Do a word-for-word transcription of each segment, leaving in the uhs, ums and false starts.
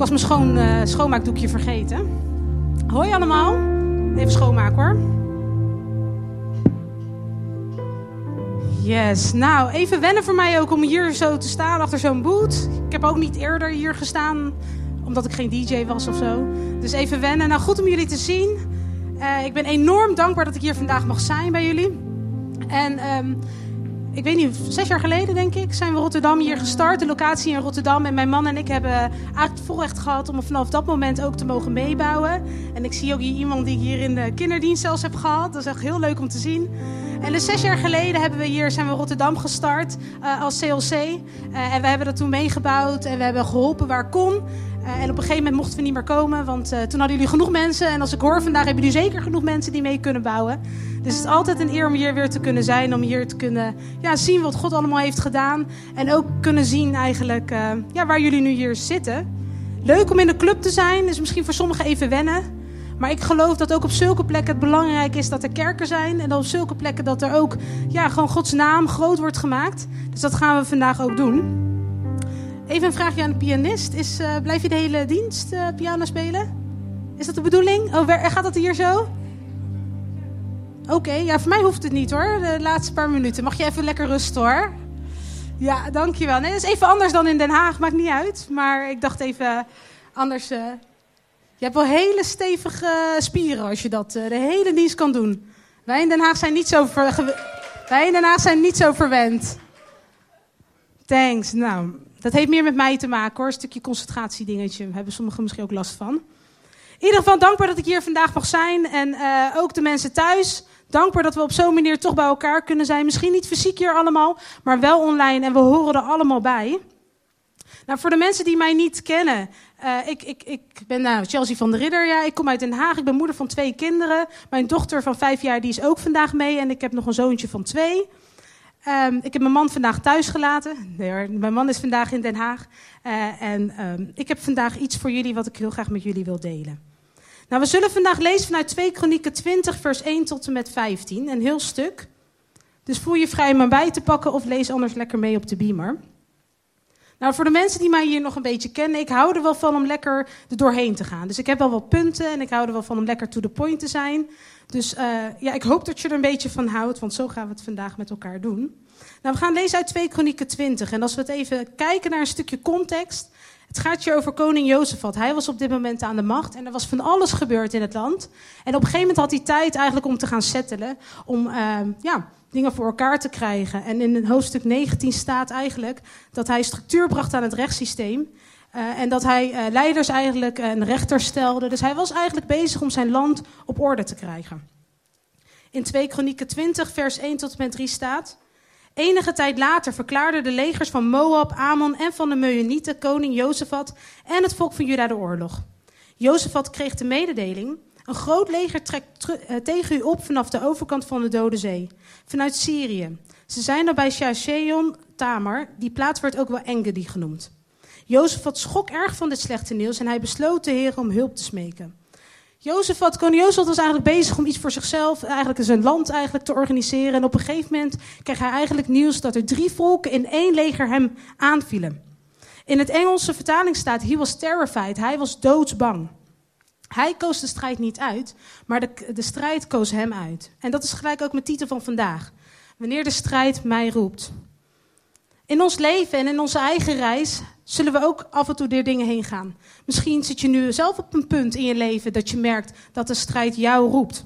was mijn schoon, uh, schoonmaakdoekje vergeten. Hoi allemaal. Even schoonmaken hoor. Yes. Nou, even wennen voor mij ook om hier zo te staan achter zo'n boot. Ik heb ook niet eerder hier gestaan, omdat ik geen D J was of zo. Dus even wennen. Nou, goed om jullie te zien. Uh, ik ben enorm dankbaar dat ik hier vandaag mag zijn bij jullie. En um, ik weet niet, zes jaar geleden denk ik, zijn we Rotterdam hier gestart. De locatie in Rotterdam. En mijn man en ik hebben eigenlijk het voorrecht gehad om vanaf dat moment ook te mogen meebouwen. En ik zie ook hier iemand die ik hier in de kinderdienst zelfs heb gehad. Dat is echt heel leuk om te zien. En dus zes jaar geleden hebben we hier, zijn we Rotterdam gestart uh, als C L C. Uh, en we hebben dat toen meegebouwd en we hebben geholpen waar kon. Uh, en op een gegeven moment mochten we niet meer komen, want uh, toen hadden jullie genoeg mensen. En als ik hoor, vandaag hebben jullie zeker genoeg mensen die mee kunnen bouwen. Dus het is altijd een eer om hier weer te kunnen zijn. Om hier te kunnen ja, zien wat God allemaal heeft gedaan. En ook kunnen zien eigenlijk uh, ja, waar jullie nu hier zitten. Leuk om in de club te zijn, dus misschien voor sommigen even wennen. Maar ik geloof dat ook op zulke plekken het belangrijk is dat er kerken zijn. En dat op zulke plekken dat er ook ja, gewoon Gods naam groot wordt gemaakt. Dus dat gaan we vandaag ook doen. Even een vraagje aan de pianist. Is, uh, blijf je de hele dienst uh, piano spelen? Is dat de bedoeling? Oh, waar, gaat dat hier zo? Oké, okay, ja, voor mij hoeft het niet hoor. De laatste paar minuten. Mag je even lekker rusten hoor. Ja, dankjewel. Nee, dat is even anders dan in Den Haag. Maakt niet uit. Maar ik dacht even anders... Uh, Je hebt wel hele stevige spieren als je dat de hele dienst kan doen. Wij in Den Haag zijn niet zo, ver... Wij in Den Haag zijn niet zo verwend. Thanks. Nou, dat heeft meer met mij te maken hoor. Een stukje concentratiedingetje. Daar hebben sommigen misschien ook last van. In ieder geval dankbaar dat ik hier vandaag mag zijn. En uh, ook de mensen thuis. Dankbaar dat we op zo'n manier toch bij elkaar kunnen zijn. Misschien niet fysiek hier allemaal, maar wel online. En we horen er allemaal bij. Nou, voor de mensen die mij niet kennen... Uh, ik, ik, ik ben nou, Chelsea van der Ridder, ja. Ik kom uit Den Haag, ik ben moeder van twee kinderen. Mijn dochter van vijf jaar die is ook vandaag mee en ik heb nog een zoontje van twee. Um, ik heb mijn man vandaag thuis gelaten. Nee hoor, mijn man is vandaag in Den Haag. Uh, en um, ik heb vandaag iets voor jullie wat ik heel graag met jullie wil delen. Nou, we zullen vandaag lezen vanuit twee Kronieken twintig, vers één tot en met vijftien. Een heel stuk. Dus voel je vrij om bij te pakken of lees anders lekker mee op de beamer. Nou, voor de mensen die mij hier nog een beetje kennen, ik hou er wel van om lekker er doorheen te gaan. Dus ik heb wel wat punten en ik hou er wel van om lekker to the point te zijn. Dus uh, ja, ik hoop dat je er een beetje van houdt, want zo gaan we het vandaag met elkaar doen. Nou, we gaan lezen uit twee Kronieken twintig. En als we het even kijken naar een stukje context. Het gaat hier over koning Jozafat. Hij was op dit moment aan de macht en er was van alles gebeurd in het land. En op een gegeven moment had hij tijd eigenlijk om te gaan settelen, om... Uh, ja, dingen voor elkaar te krijgen. En in hoofdstuk negentien staat eigenlijk dat hij structuur bracht aan het rechtssysteem. Uh, en dat hij uh, leiders eigenlijk uh, een rechter stelde. Dus hij was eigenlijk bezig om zijn land op orde te krijgen. In twee Kronieken twintig vers één tot en met drie staat... Enige tijd later verklaarden de legers van Moab, Amon en van de Meunieten koning Jozafat en het volk van Juda de oorlog. Jozafat kreeg de mededeling... Een groot leger trekt tegen u op vanaf de overkant van de Dode Zee. Vanuit Syrië. Ze zijn dan bij Hazezon-Tamar. Die plaats werd ook wel Engedi genoemd. Jozafat schrok erg van dit slechte nieuws. En hij besloot de Heer om hulp te smeken. Jozafat, koning Jozafat was eigenlijk bezig om iets voor zichzelf. Eigenlijk zijn land eigenlijk te organiseren. En op een gegeven moment kreeg hij eigenlijk nieuws dat er drie volken in één leger hem aanvielen. In het Engelse vertaling staat. He was terrified. Hij was doodsbang. Hij koos de strijd niet uit, maar de, de strijd koos hem uit. En dat is gelijk ook mijn titel van vandaag. Wanneer de strijd mij roept. In ons leven en in onze eigen reis zullen we ook af en toe door dingen heen gaan. Misschien zit je nu zelf op een punt in je leven dat je merkt dat de strijd jou roept.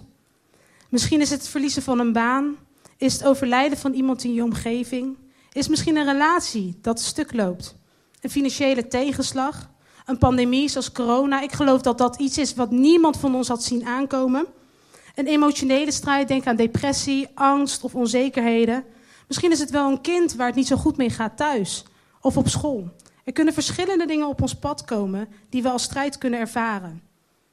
Misschien is het, het verliezen van een baan. Is het overlijden van iemand in je omgeving. Is misschien een relatie dat stuk loopt. Een financiële tegenslag. Een pandemie zoals corona, ik geloof dat dat iets is wat niemand van ons had zien aankomen. Een emotionele strijd, denk aan depressie, angst of onzekerheden. Misschien is het wel een kind waar het niet zo goed mee gaat thuis of op school. Er kunnen verschillende dingen op ons pad komen die we als strijd kunnen ervaren.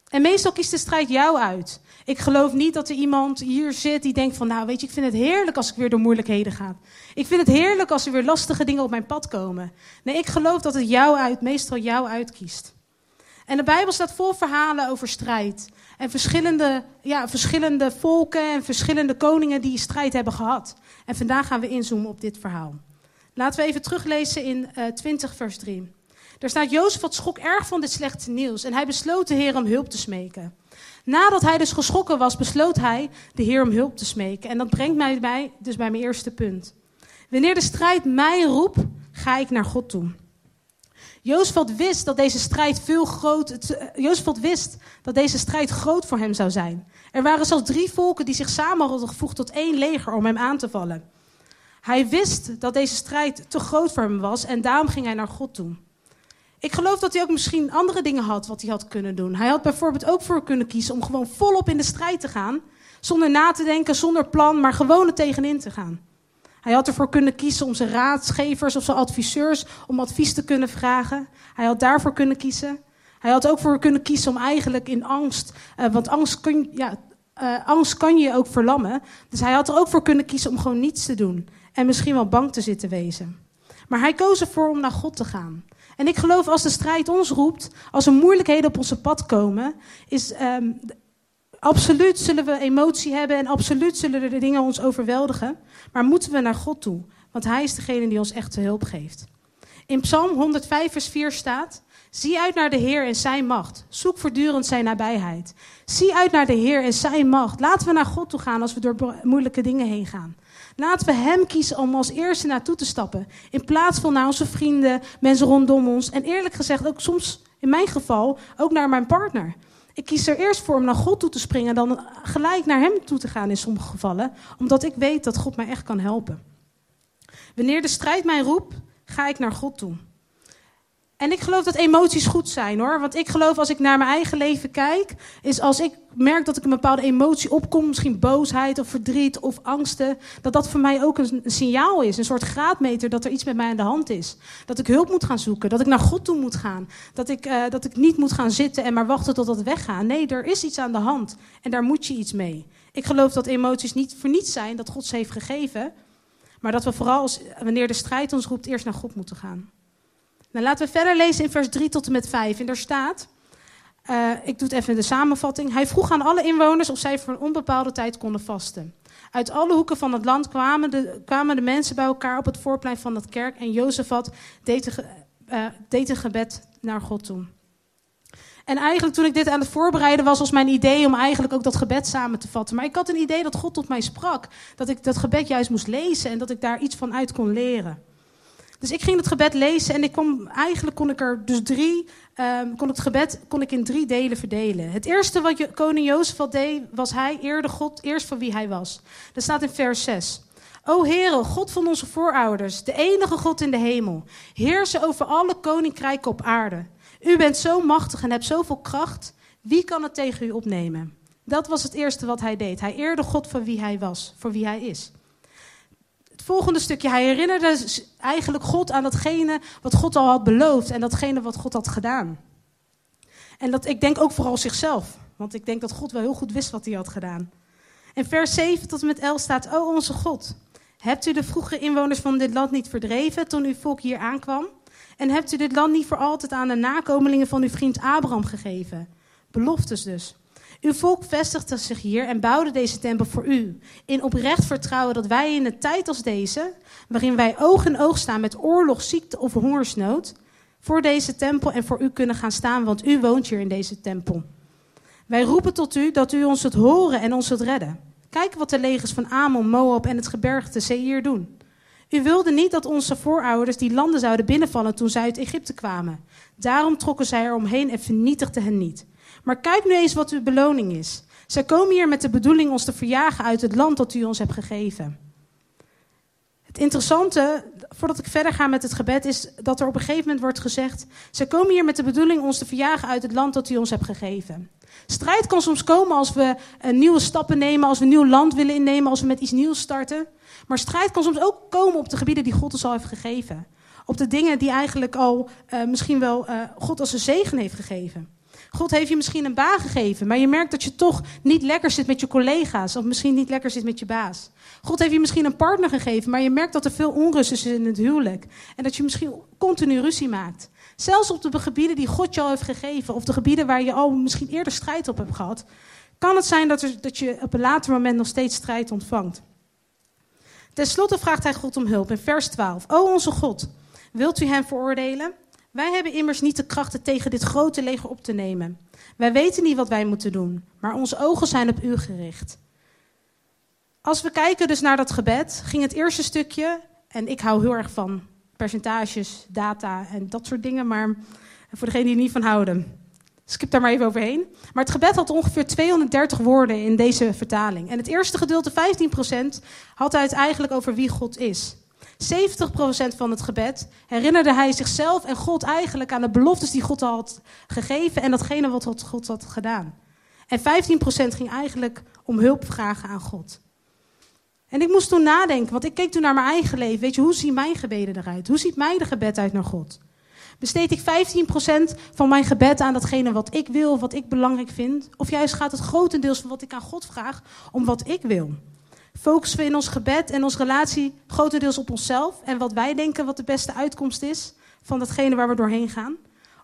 En meestal kiest de strijd jou uit. Ik geloof niet dat er iemand hier zit die denkt van... nou, weet je, ik vind het heerlijk als ik weer door moeilijkheden ga. Ik vind het heerlijk als er weer lastige dingen op mijn pad komen. Nee, ik geloof dat het jou uit, meestal jou uitkiest. En de Bijbel staat vol verhalen over strijd. En verschillende, ja, verschillende volken en verschillende koningen die strijd hebben gehad. En vandaag gaan we inzoomen op dit verhaal. Laten we even teruglezen in uh, twintig vers drie. Daar staat, Jozafat schrok erg van dit slechte nieuws en hij besloot de Heer om hulp te smeken. Nadat hij dus geschrokken was, besloot hij de Heer om hulp te smeken. En dat brengt mij bij, dus bij mijn eerste punt. Wanneer de strijd mij roept, ga ik naar God toe. Jozafat wist dat deze strijd veel groot, Jozafat wist dat deze strijd groot voor hem zou zijn. Er waren zelfs drie volken die zich samen hadden gevoegd tot één leger om hem aan te vallen. Hij wist dat deze strijd te groot voor hem was en daarom ging hij naar God toe. Ik geloof dat hij ook misschien andere dingen had wat hij had kunnen doen. Hij had bijvoorbeeld ook voor kunnen kiezen om gewoon volop in de strijd te gaan. Zonder na te denken, zonder plan, maar gewoon er tegenin te gaan. Hij had ervoor kunnen kiezen om zijn raadgevers of zijn adviseurs om advies te kunnen vragen. Hij had daarvoor kunnen kiezen. Hij had ook voor kunnen kiezen om eigenlijk in angst, uh, want angst kun, ja, uh, angst kan je ook verlammen. Dus hij had er ook voor kunnen kiezen om gewoon niets te doen. En misschien wel bang te zitten wezen. Maar hij koos ervoor om naar God te gaan. En ik geloof als de strijd ons roept, als er moeilijkheden op onze pad komen, is um, absoluut zullen we emotie hebben en absoluut zullen de dingen ons overweldigen. Maar moeten we naar God toe, want hij is degene die ons echt de hulp geeft. In Psalm honderdvijf vers vier staat, zie uit naar de Heer en zijn macht, zoek voortdurend zijn nabijheid. Zie uit naar de Heer en zijn macht, laten we naar God toe gaan als we door moeilijke dingen heen gaan. Laten we hem kiezen om als eerste naartoe te stappen. In plaats van naar onze vrienden, mensen rondom ons. En eerlijk gezegd, ook soms in mijn geval, ook naar mijn partner. Ik kies er eerst voor om naar God toe te springen. Dan gelijk naar hem toe te gaan in sommige gevallen. Omdat ik weet dat God mij echt kan helpen. Wanneer de strijd mij roept, ga ik naar God toe. En ik geloof dat emoties goed zijn hoor. Want ik geloof als ik naar mijn eigen leven kijk, is als ik merk dat ik een bepaalde emotie opkom, misschien boosheid of verdriet of angsten, dat dat voor mij ook een signaal is. Een soort graadmeter dat er iets met mij aan de hand is. Dat ik hulp moet gaan zoeken, dat ik naar God toe moet gaan. Dat ik, uh, dat ik niet moet gaan zitten en maar wachten tot dat weggaat. Nee, er is iets aan de hand en daar moet je iets mee. Ik geloof dat emoties niet voor niets zijn, dat God ze heeft gegeven. Maar dat we vooral als, wanneer de strijd ons roept, eerst naar God moeten gaan. Nou, laten we verder lezen in vers drie tot en met vijf. En daar staat, uh, ik doe het even in de samenvatting. Hij vroeg aan alle inwoners of zij voor een onbepaalde tijd konden vasten. Uit alle hoeken van het land kwamen de, kwamen de mensen bij elkaar op het voorplein van dat kerk. En Jozafat deed een de, uh, gebed naar God toe. En eigenlijk toen ik dit aan het voorbereiden was, was mijn idee om eigenlijk ook dat gebed samen te vatten. Maar ik had een idee dat God tot mij sprak. Dat ik dat gebed juist moest lezen en dat ik daar iets van uit kon leren. Dus ik ging het gebed lezen en ik kwam, eigenlijk kon ik er dus drie, um, kon het gebed kon ik in drie delen verdelen. Het eerste wat je, koning Jozafat deed, was hij eerde God eerst van wie hij was. Dat staat in vers zes. O Heere, God van onze voorouders, de enige God in de hemel, heersen over alle koninkrijken op aarde. U bent zo machtig en hebt zoveel kracht, wie kan het tegen u opnemen? Dat was het eerste wat hij deed. Hij eerde God van wie hij was, voor wie hij is. Het volgende stukje, hij herinnerde eigenlijk God aan datgene wat God al had beloofd en datgene wat God had gedaan. En dat, ik denk ook vooral zichzelf, want ik denk dat God wel heel goed wist wat hij had gedaan. En vers zeven tot en met elf staat, o onze God, hebt u de vroegere inwoners van dit land niet verdreven toen uw volk hier aankwam? En hebt u dit land niet voor altijd aan de nakomelingen van uw vriend Abraham gegeven? Beloftes dus. Uw volk vestigde zich hier en bouwde deze tempel voor u. In oprecht vertrouwen dat wij in een tijd als deze, waarin wij oog in oog staan met oorlog, ziekte of hongersnood, voor deze tempel en voor u kunnen gaan staan, want u woont hier in deze tempel. Wij roepen tot u dat u ons zult horen en ons zult redden. Kijk wat de legers van Amon, Moab en het gebergte Seir doen. U wilde niet dat onze voorouders die landen zouden binnenvallen toen zij uit Egypte kwamen. Daarom trokken zij er omheen en vernietigden hen niet. Maar kijk nu eens wat uw beloning is. Zij komen hier met de bedoeling ons te verjagen uit het land dat u ons hebt gegeven. Het interessante, voordat ik verder ga met het gebed, is dat er op een gegeven moment wordt gezegd, zij komen hier met de bedoeling ons te verjagen uit het land dat u ons hebt gegeven. Strijd kan soms komen als we nieuwe stappen nemen, als we nieuw land willen innemen, als we met iets nieuws starten. Maar strijd kan soms ook komen op de gebieden die God ons al heeft gegeven. Op de dingen die eigenlijk al uh, misschien wel uh, God als een zegen heeft gegeven. God heeft je misschien een baan gegeven, maar je merkt dat je toch niet lekker zit met je collega's of misschien niet lekker zit met je baas. God heeft je misschien een partner gegeven, maar je merkt dat er veel onrust is in het huwelijk en dat je misschien continu ruzie maakt. Zelfs op de gebieden die God jou heeft gegeven of de gebieden waar je al misschien eerder strijd op hebt gehad, kan het zijn dat, er, dat je op een later moment nog steeds strijd ontvangt. Ten slotte vraagt hij God om hulp in vers twaalf. O onze God, wilt u hem veroordelen? Wij hebben immers niet de krachten tegen dit grote leger op te nemen. Wij weten niet wat wij moeten doen, maar onze ogen zijn op u gericht. Als we kijken dus naar dat gebed, ging het eerste stukje, en ik hou heel erg van percentages, data en dat soort dingen, maar voor degenen die er niet van houden, skip daar maar even overheen. Maar het gebed had ongeveer tweehonderddertig woorden in deze vertaling. En het eerste gedeelte, vijftien procent, had hij het eigenlijk over wie God is. zeventig procent van het gebed herinnerde hij zichzelf en God eigenlijk aan de beloftes die God al had gegeven en datgene wat God had gedaan. En vijftien procent ging eigenlijk om hulp vragen aan God. En ik moest toen nadenken, want ik keek toen naar mijn eigen leven. Weet je, hoe zien mijn gebeden eruit? Hoe ziet mijn gebed uit naar God? Besteed ik vijftien procent van mijn gebed aan datgene wat ik wil, wat ik belangrijk vind? Of juist gaat het grotendeels van wat ik aan God vraag om wat ik wil? Focussen we in ons gebed en onze relatie grotendeels op onszelf en wat wij denken wat de beste uitkomst is van datgene waar we doorheen gaan?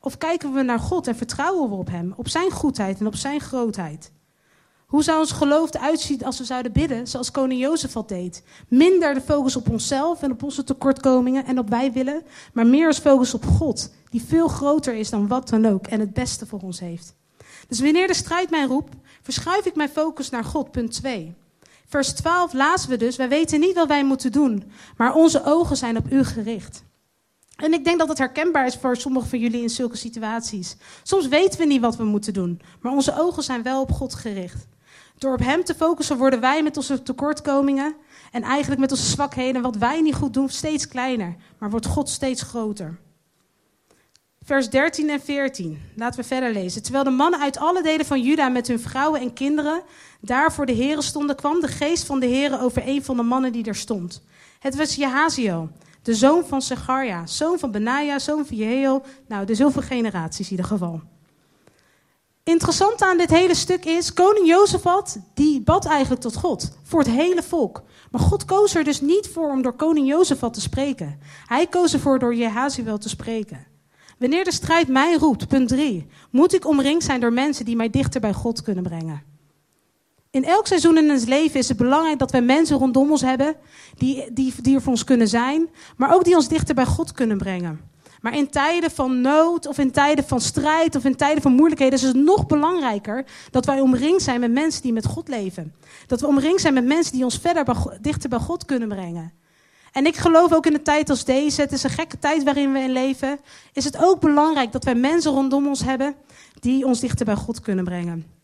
Of kijken we naar God en vertrouwen we op hem, op zijn goedheid en op zijn grootheid? Hoe zou ons geloof eruit zien als we zouden bidden, zoals koning Jozafat deed? Minder de focus op onszelf en op onze tekortkomingen en op wij willen, maar meer als focus op God, die veel groter is dan wat dan ook en het beste voor ons heeft. Dus wanneer de strijd mij roept, verschuif ik mijn focus naar God, punt twee. Vers twaalf lazen we dus, wij weten niet wat wij moeten doen, maar onze ogen zijn op u gericht. En ik denk dat het herkenbaar is voor sommigen van jullie in zulke situaties. Soms weten we niet wat we moeten doen, maar onze ogen zijn wel op God gericht. Door op hem te focussen worden wij met onze tekortkomingen en eigenlijk met onze zwakheden, wat wij niet goed doen, steeds kleiner, maar wordt God steeds groter. Vers dertien en veertien, laten we verder lezen. Terwijl de mannen uit alle delen van Juda met hun vrouwen en kinderen daar voor de Here stonden, kwam de geest van de Here over een van de mannen die daar stond. Het was Jehaziel, de zoon van Segaria, zoon van Benaja, zoon van Jeheel. Nou, dus heel veel generaties in ieder geval. Interessant aan dit hele stuk is, koning Jozafat, die bad eigenlijk tot God, voor het hele volk. Maar God koos er dus niet voor om door koning Jozafat te spreken. Hij koos ervoor door Jehaziel te spreken. Wanneer de strijd mij roept, punt drie, moet ik omringd zijn door mensen die mij dichter bij God kunnen brengen. In elk seizoen in ons leven is het belangrijk dat wij mensen rondom ons hebben, die, die, die er voor ons kunnen zijn, maar ook die ons dichter bij God kunnen brengen. Maar in tijden van nood of in tijden van strijd of in tijden van moeilijkheden is het nog belangrijker dat wij omringd zijn met mensen die met God leven. Dat we omringd zijn met mensen die ons verder bij, dichter bij God kunnen brengen. En ik geloof ook in een tijd als deze, het is een gekke tijd waarin we in leven, is het ook belangrijk dat wij mensen rondom ons hebben die ons dichter bij God kunnen brengen.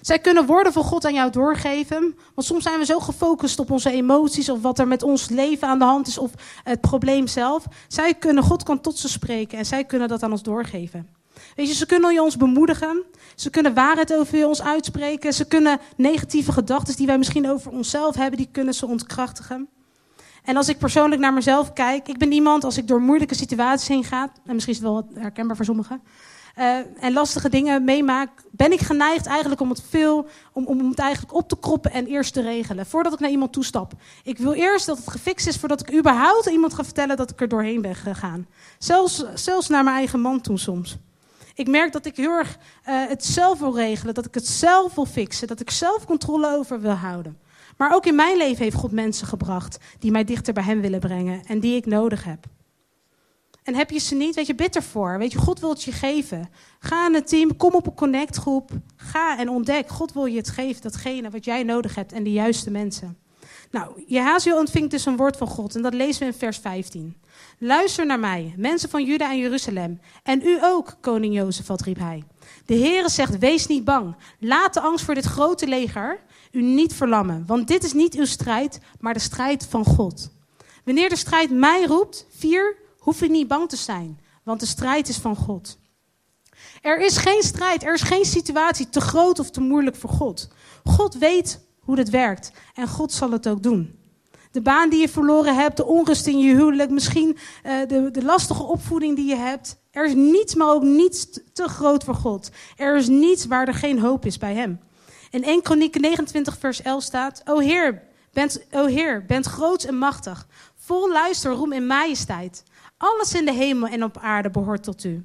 Zij kunnen woorden van God aan jou doorgeven, want soms zijn we zo gefocust op onze emoties of wat er met ons leven aan de hand is of het probleem zelf. Zij kunnen, God kan tot ze spreken en zij kunnen dat aan ons doorgeven. Weet je, ze kunnen je ons bemoedigen, ze kunnen waarheid over ons uitspreken, ze kunnen negatieve gedachten die wij misschien over onszelf hebben, die kunnen ze ontkrachtigen. En als ik persoonlijk naar mezelf kijk, ik ben iemand als ik door moeilijke situaties heen ga, en misschien is het wel herkenbaar voor sommigen, uh, en lastige dingen meemaak, ben ik geneigd eigenlijk om het veel, om, om het eigenlijk op te kroppen en eerst te regelen, voordat ik naar iemand toestap. Ik wil eerst dat het gefixt is, voordat ik überhaupt iemand ga vertellen dat ik er doorheen ben gegaan. Zelfs, zelfs naar mijn eigen man toe soms. Ik merk dat ik heel erg uh, het zelf wil regelen, dat ik het zelf wil fixen, dat ik zelf controle over wil houden. Maar ook in mijn leven heeft God mensen gebracht die mij dichter bij hem willen brengen en die ik nodig heb. En heb je ze niet, weet je, bid ervoor. Weet je, God wil het je geven. Ga in een team, kom op een connectgroep. Ga en ontdek. God wil je het geven, datgene wat jij nodig hebt en de juiste mensen. Nou, Jehaziel ontvingt dus een woord van God en dat lezen we in vers vijftien. Luister naar mij, mensen van Juda en Jeruzalem. En u ook, koning Jozafat, riep hij. De Heere zegt, wees niet bang. Laat de angst voor dit grote leger u niet verlammen, want dit is niet uw strijd, maar de strijd van God. Wanneer de strijd mij roept, vier, hoef ik niet bang te zijn, want de strijd is van God. Er is geen strijd, er is geen situatie te groot of te moeilijk voor God. God weet hoe dit werkt en God zal het ook doen. De baan die je verloren hebt, de onrust in je huwelijk, misschien uh, de, de lastige opvoeding die je hebt. Er is niets, maar ook niets te groot voor God. Er is niets waar er geen hoop is bij hem. In Eerste Kronieken negenentwintig vers elf staat, O Heer, bent, o Heer, bent groots en machtig, vol luister, roem en majesteit. Alles in de hemel en op aarde behoort tot u.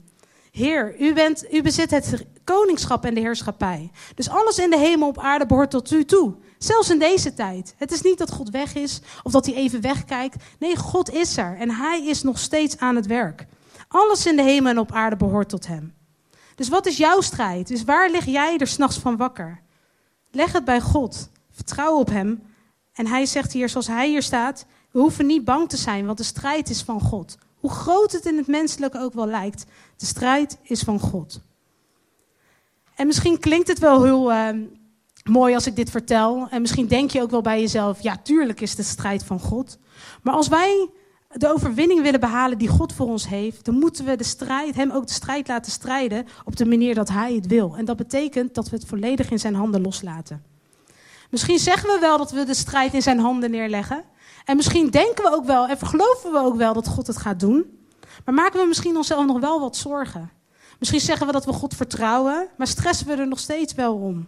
Heer, u, bent, u bezit het koningschap en de heerschappij. Dus alles in de hemel op aarde behoort tot u toe. Zelfs in deze tijd. Het is niet dat God weg is of dat hij even wegkijkt. Nee, God is er en hij is nog steeds aan het werk. Alles in de hemel en op aarde behoort tot hem. Dus wat is jouw strijd? Dus waar lig jij er 's nachts van wakker? Leg het bij God. Vertrouw op hem. En hij zegt hier, zoals hij hier staat, we hoeven niet bang te zijn, want de strijd is van God. Hoe groot het in het menselijke ook wel lijkt, de strijd is van God. En misschien klinkt het wel heel uh, mooi als ik dit vertel. En misschien denk je ook wel bij jezelf, ja, tuurlijk is de strijd van God. Maar als wij de overwinning willen behalen die God voor ons heeft, dan moeten we de strijd, hem ook de strijd laten strijden op de manier dat hij het wil. En dat betekent dat we het volledig in zijn handen loslaten. Misschien zeggen we wel dat we de strijd in zijn handen neerleggen. En misschien denken we ook wel en geloven we ook wel dat God het gaat doen. Maar maken we misschien onszelf nog wel wat zorgen. Misschien zeggen we dat we God vertrouwen, maar stressen we er nog steeds wel om.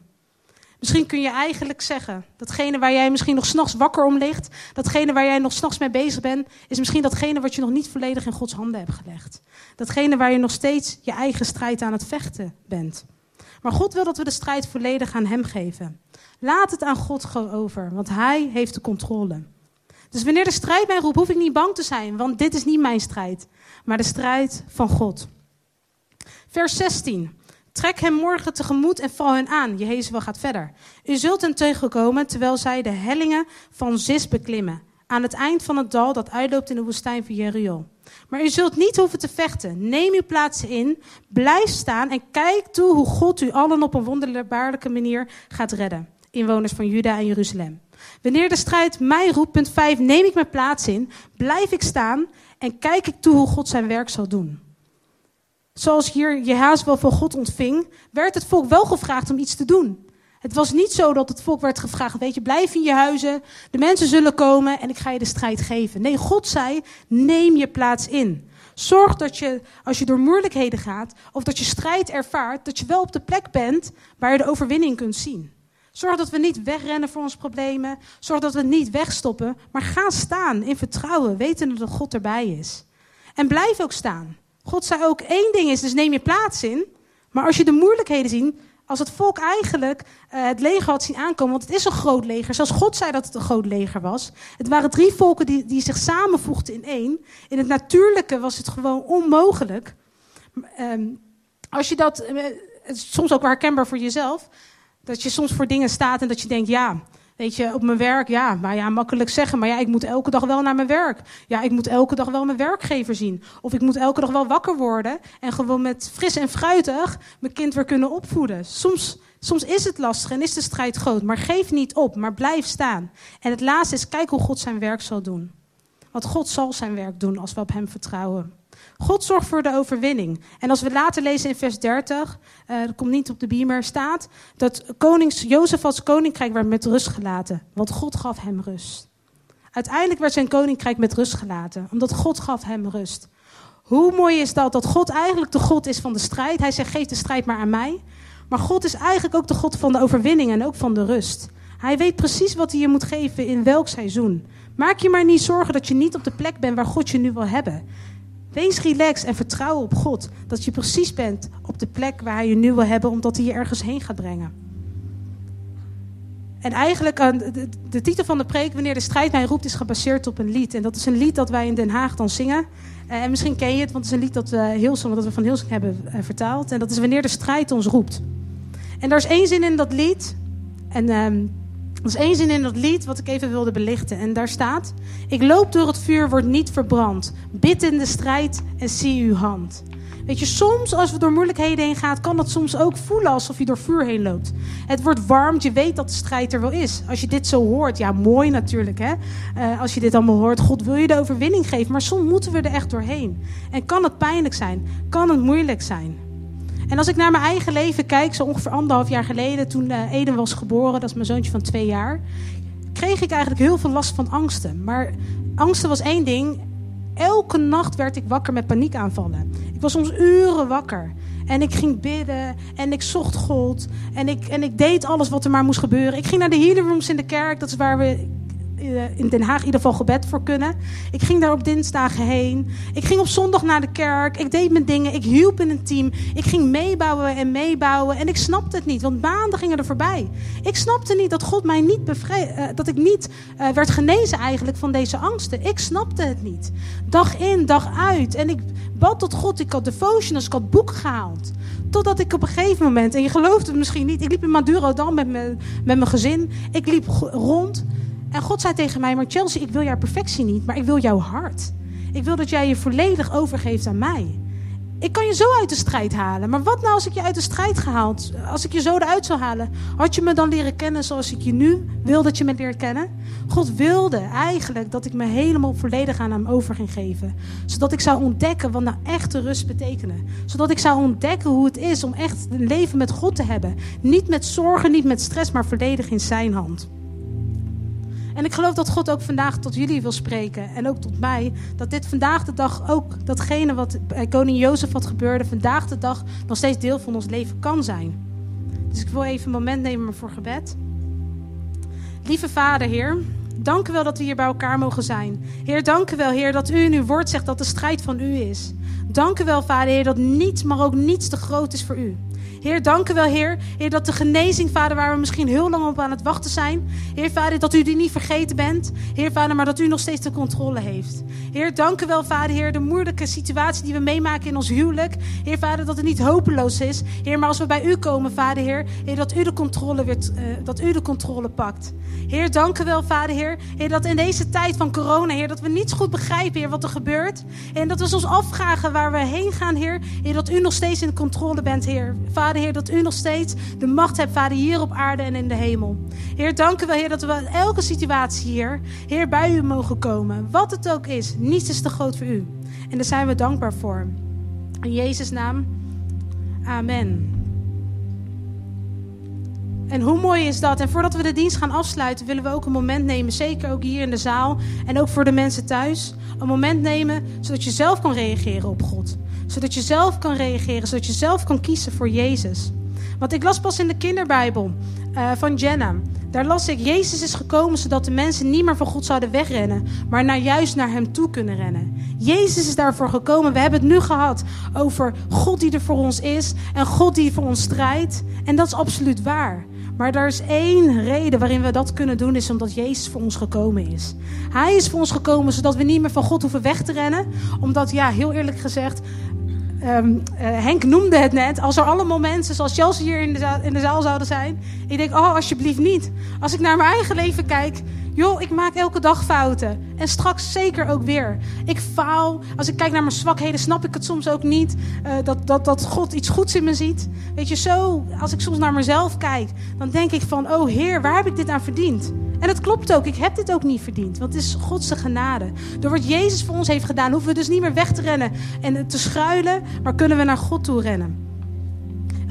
Misschien kun je eigenlijk zeggen, datgene waar jij misschien nog 's nachts wakker om ligt, datgene waar jij nog 's nachts mee bezig bent, is misschien datgene wat je nog niet volledig in Gods handen hebt gelegd. Datgene waar je nog steeds je eigen strijd aan het vechten bent. Maar God wil dat we de strijd volledig aan hem geven. Laat het aan God over, want hij heeft de controle. Dus wanneer de strijd mij roept, hoef ik niet bang te zijn, want dit is niet mijn strijd, maar de strijd van God. Vers zestien. Trek hem morgen tegemoet en val hen aan. Jehaziel gaat verder. U zult hem tegenkomen terwijl zij de hellingen van Zis beklimmen, aan het eind van het dal dat uitloopt in de woestijn van Jeruel. Maar u zult niet hoeven te vechten. Neem uw plaatsen in, blijf staan en kijk toe hoe God u allen op een wonderbaarlijke manier gaat redden. Inwoners van Juda en Jeruzalem. Wanneer de strijd mij roept, punt vijf, neem ik mijn plaats in, blijf ik staan en kijk ik toe hoe God zijn werk zal doen. Zoals hier Jehaziel van God ontving, werd het volk wel gevraagd om iets te doen. Het was niet zo dat het volk werd gevraagd, weet je, blijf in je huizen, de mensen zullen komen en ik ga je de strijd geven. Nee, God zei, neem je plaats in. Zorg dat je, als je door moeilijkheden gaat of dat je strijd ervaart, dat je wel op de plek bent waar je de overwinning kunt zien. Zorg dat we niet wegrennen voor onze problemen. Zorg dat we niet wegstoppen. Maar ga staan in vertrouwen, wetende dat God erbij is. En blijf ook staan. God zei ook, één ding is, dus neem je plaats in. Maar als je de moeilijkheden ziet, als het volk eigenlijk uh, het leger had zien aankomen, want het is een groot leger, zoals God zei dat het een groot leger was. Het waren drie volken die, die zich samenvoegden in één. In het natuurlijke was het gewoon onmogelijk. Um, als je dat, uh, het is soms ook wel herkenbaar voor jezelf, dat je soms voor dingen staat en dat je denkt, ja, weet je, op mijn werk, ja, maar ja, makkelijk zeggen, maar ja, ik moet elke dag wel naar mijn werk. Ja, ik moet elke dag wel mijn werkgever zien. Of ik moet elke dag wel wakker worden en gewoon met fris en fruitig mijn kind weer kunnen opvoeden. Soms, soms is het lastig en is de strijd groot, maar geef niet op, maar blijf staan. En het laatste is, kijk hoe God zijn werk zal doen. Want God zal zijn werk doen als we op hem vertrouwen. God zorgt voor de overwinning. En als we later lezen in vers dertig, uh, dat komt niet op de beamer, staat dat konings, Jozafats koninkrijk werd met rust gelaten, want God gaf hem rust. Uiteindelijk werd zijn koninkrijk met rust gelaten, omdat God gaf hem rust. Hoe mooi is dat, dat God eigenlijk de God is van de strijd. Hij zegt, geef de strijd maar aan mij. Maar God is eigenlijk ook de God van de overwinning en ook van de rust. Hij weet precies wat hij je moet geven in welk seizoen. Maak je maar niet zorgen dat je niet op de plek bent waar God je nu wil hebben. Wees relaxed en vertrouw op God. Dat je precies bent op de plek waar hij je nu wil hebben, omdat hij je ergens heen gaat brengen. En eigenlijk, de, de titel van de preek, Wanneer de strijd mij roept, is gebaseerd op een lied. En dat is een lied dat wij in Den Haag dan zingen. En misschien ken je het, want het is een lied dat, uh, Hillsong, dat we van Hillsong hebben uh, vertaald. En dat is Wanneer de strijd ons roept. En daar is één zin in dat lied. En um, er is één zin in dat lied wat ik even wilde belichten. En daar staat, ik loop door het vuur, word niet verbrand. Bid in de strijd en zie uw hand. Weet je, soms als we door moeilijkheden heen gaan, kan dat soms ook voelen alsof je door vuur heen loopt. Het wordt warm, je weet dat de strijd er wel is. Als je dit zo hoort, ja mooi natuurlijk hè. Uh, als je dit allemaal hoort, God wil je de overwinning geven. Maar soms moeten we er echt doorheen. En kan het pijnlijk zijn, kan het moeilijk zijn. En als ik naar mijn eigen leven kijk, zo ongeveer anderhalf jaar geleden, toen Eden was geboren, dat is mijn zoontje van twee jaar, kreeg ik eigenlijk heel veel last van angsten. Maar angsten was één ding. Elke nacht werd ik wakker met paniekaanvallen. Ik was soms uren wakker. En ik ging bidden en ik zocht God. En ik, en ik deed alles wat er maar moest gebeuren. Ik ging naar de healing rooms in de kerk, dat is waar we... in Den Haag in ieder geval gebed voor kunnen. Ik ging daar op dinsdagen heen. Ik ging op zondag naar de kerk. Ik deed mijn dingen. Ik hielp in een team. Ik ging meebouwen en meebouwen. En ik snapte het niet, want maanden gingen er voorbij. Ik snapte niet dat God mij niet bevre- uh, dat ik niet uh, werd genezen eigenlijk van deze angsten. Ik snapte het niet. Dag in, dag uit. En ik bad tot God. Ik had devotionals, ik had boeken gehaald. Totdat ik op een gegeven moment, en je gelooft het misschien niet, ik liep in Madurodam met mijn, met mijn gezin. Ik liep rond. En God zei tegen mij, maar Chelsea, ik wil jouw perfectie niet, maar ik wil jouw hart. Ik wil dat jij je volledig overgeeft aan mij. Ik kan je zo uit de strijd halen. Maar wat nou als ik je uit de strijd gehaald, als ik je zo eruit zou halen? Had je me dan leren kennen zoals ik je nu wil dat je me leert kennen? God wilde eigenlijk dat ik me helemaal volledig aan hem over ging geven. Zodat ik zou ontdekken wat nou echte rust betekende. Zodat ik zou ontdekken hoe het is om echt een leven met God te hebben. Niet met zorgen, niet met stress, maar volledig in zijn hand. En ik geloof dat God ook vandaag tot jullie wil spreken. En ook tot mij. Dat dit vandaag de dag ook datgene wat bij koning Jozafat gebeurde. Vandaag de dag nog steeds deel van ons leven kan zijn. Dus ik wil even een moment nemen voor gebed. Lieve Vader, Heer. Dank u wel dat we hier bij elkaar mogen zijn. Heer, dank u wel, Heer, dat u in uw woord zegt dat de strijd van u is. Dank u wel, Vader, Heer, dat niets, maar ook niets te groot is voor u. Heer, dank u wel, Heer. Heer, dat de genezing, Vader, waar we misschien heel lang op aan het wachten zijn. Heer, Vader, dat u die niet vergeten bent. Heer, Vader, maar dat u nog steeds de controle heeft. Heer, dank u wel, Vader, Heer, de moeilijke situatie die we meemaken in ons huwelijk. Heer, Vader, dat het niet hopeloos is. Heer, maar als we bij u komen, Vader, Heer, Heer, dat u de controle weer, uh, dat u de controle pakt. Heer, dank u wel, Vader, Heer, Heer, dat in deze tijd van corona, Heer, dat we niet goed begrijpen, Heer, wat er gebeurt. En dat we ons afvragen waar we heen gaan, Heer. Heer, dat u nog steeds in de controle bent, Heer. Vader, Heer, dat u nog steeds de macht hebt, Vader, hier op aarde en in de hemel. Heer, dank u wel, Heer, dat we in elke situatie hier, Heer, bij u mogen komen. Wat het ook is, niets is te groot voor u. En daar zijn we dankbaar voor. In Jezus' naam, amen. En hoe mooi is dat? En voordat we de dienst gaan afsluiten, willen we ook een moment nemen, zeker ook hier in de zaal en ook voor de mensen thuis, een moment nemen, zodat je zelf kan reageren op God. Zodat je zelf kan reageren, zodat je zelf kan kiezen voor Jezus. Want ik las pas in de kinderbijbel uh, van Jenna. Daar las ik, Jezus is gekomen zodat de mensen niet meer van God zouden wegrennen, maar naar, juist naar hem toe kunnen rennen. Jezus is daarvoor gekomen. We hebben het nu gehad over God die er voor ons is en God die voor ons strijdt. En dat is absoluut waar. Maar daar is één reden waarin we dat kunnen doen, is omdat Jezus voor ons gekomen is. Hij is voor ons gekomen zodat we niet meer van God hoeven weg te rennen. Omdat, ja, heel eerlijk gezegd, Um, uh, Henk noemde het net, als er allemaal mensen zoals Chelsea hier in de, zaal, in de zaal zouden zijn. Ik denk, oh, alsjeblieft niet. Als ik naar mijn eigen leven kijk, joh, ik maak elke dag fouten. En straks zeker ook weer. Ik faal. Als ik kijk naar mijn zwakheden, snap ik het soms ook niet. Uh, dat, dat, dat God iets goeds in me ziet. Weet je, zo, als ik soms naar mezelf kijk, dan denk ik van, oh Heer, waar heb ik dit aan verdiend? En dat klopt ook, ik heb dit ook niet verdiend. Want het is Gods genade. Door wat Jezus voor ons heeft gedaan, hoeven we dus niet meer weg te rennen en te schuilen, maar kunnen we naar God toe rennen.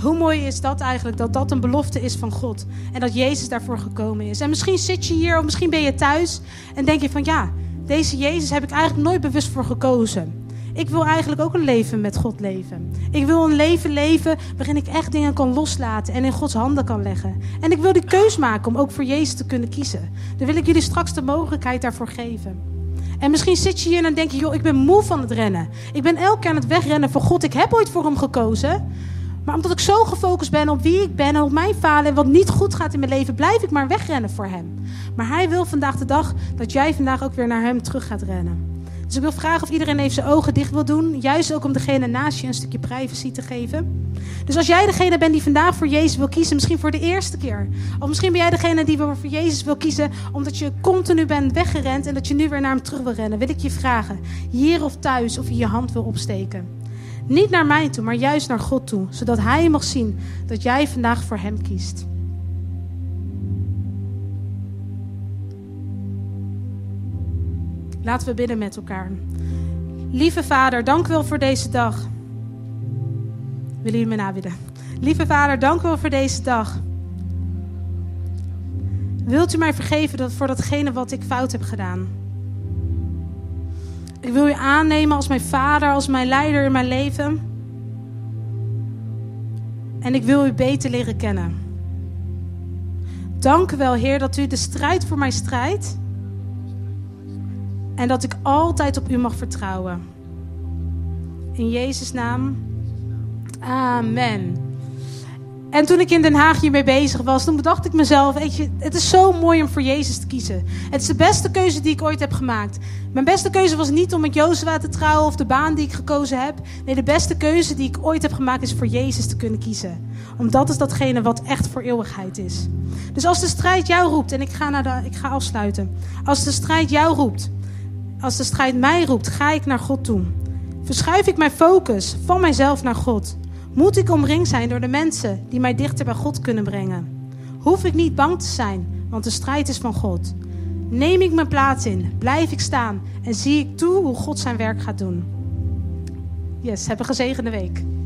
Hoe mooi is dat eigenlijk, dat dat een belofte is van God. En dat Jezus daarvoor gekomen is. En misschien zit je hier, of misschien ben je thuis en denk je van, ja, deze Jezus heb ik eigenlijk nooit bewust voor gekozen. Ik wil eigenlijk ook een leven met God leven. Ik wil een leven leven waarin ik echt dingen kan loslaten en in Gods handen kan leggen. En ik wil die keus maken om ook voor Jezus te kunnen kiezen. Dan wil ik jullie straks de mogelijkheid daarvoor geven. En misschien zit je hier en denk je, joh, ik ben moe van het rennen. Ik ben elke keer aan het wegrennen van God. Ik heb ooit voor hem gekozen. Maar omdat ik zo gefocust ben op wie ik ben en op mijn falen en wat niet goed gaat in mijn leven, blijf ik maar wegrennen voor hem. Maar hij wil vandaag de dag dat jij vandaag ook weer naar hem terug gaat rennen. Dus ik wil vragen of iedereen even zijn ogen dicht wil doen. Juist ook om degene naast je een stukje privacy te geven. Dus als jij degene bent die vandaag voor Jezus wil kiezen, misschien voor de eerste keer. Of misschien ben jij degene die voor Jezus wil kiezen omdat je continu bent weggerend en dat je nu weer naar hem terug wil rennen. Wil ik je vragen, hier of thuis, of je je hand wil opsteken. Niet naar mij toe, maar juist naar God toe. Zodat hij mag zien dat jij vandaag voor hem kiest. Laten we bidden met elkaar. Lieve Vader, dank u wel voor deze dag. Willen jullie me nabidden? Lieve Vader, dank u wel voor deze dag. Wilt u mij vergeven voor datgene wat ik fout heb gedaan? Ik wil u aannemen als mijn vader, als mijn leider in mijn leven. En ik wil u beter leren kennen. Dank u wel, Heer, dat u de strijd voor mij strijdt. En dat ik altijd op u mag vertrouwen. In Jezus' naam. Amen. En toen ik in Den Haag hiermee bezig was, toen bedacht ik mezelf, weet je, het is zo mooi om voor Jezus te kiezen. Het is de beste keuze die ik ooit heb gemaakt. Mijn beste keuze was niet om met Jozua te trouwen of de baan die ik gekozen heb. Nee, de beste keuze die ik ooit heb gemaakt is voor Jezus te kunnen kiezen. Want dat is datgene wat echt voor eeuwigheid is. Dus als de strijd jou roept, en ik ga, naar de, ik ga afsluiten. Als de strijd jou roept, als de strijd mij roept, ga ik naar God toe. Verschuif ik mijn focus van mijzelf naar God. Moet ik omringd zijn door de mensen die mij dichter bij God kunnen brengen? Hoef ik niet bang te zijn, want de strijd is van God. Neem ik mijn plaats in, blijf ik staan en zie ik toe hoe God zijn werk gaat doen. Yes, heb een gezegende week.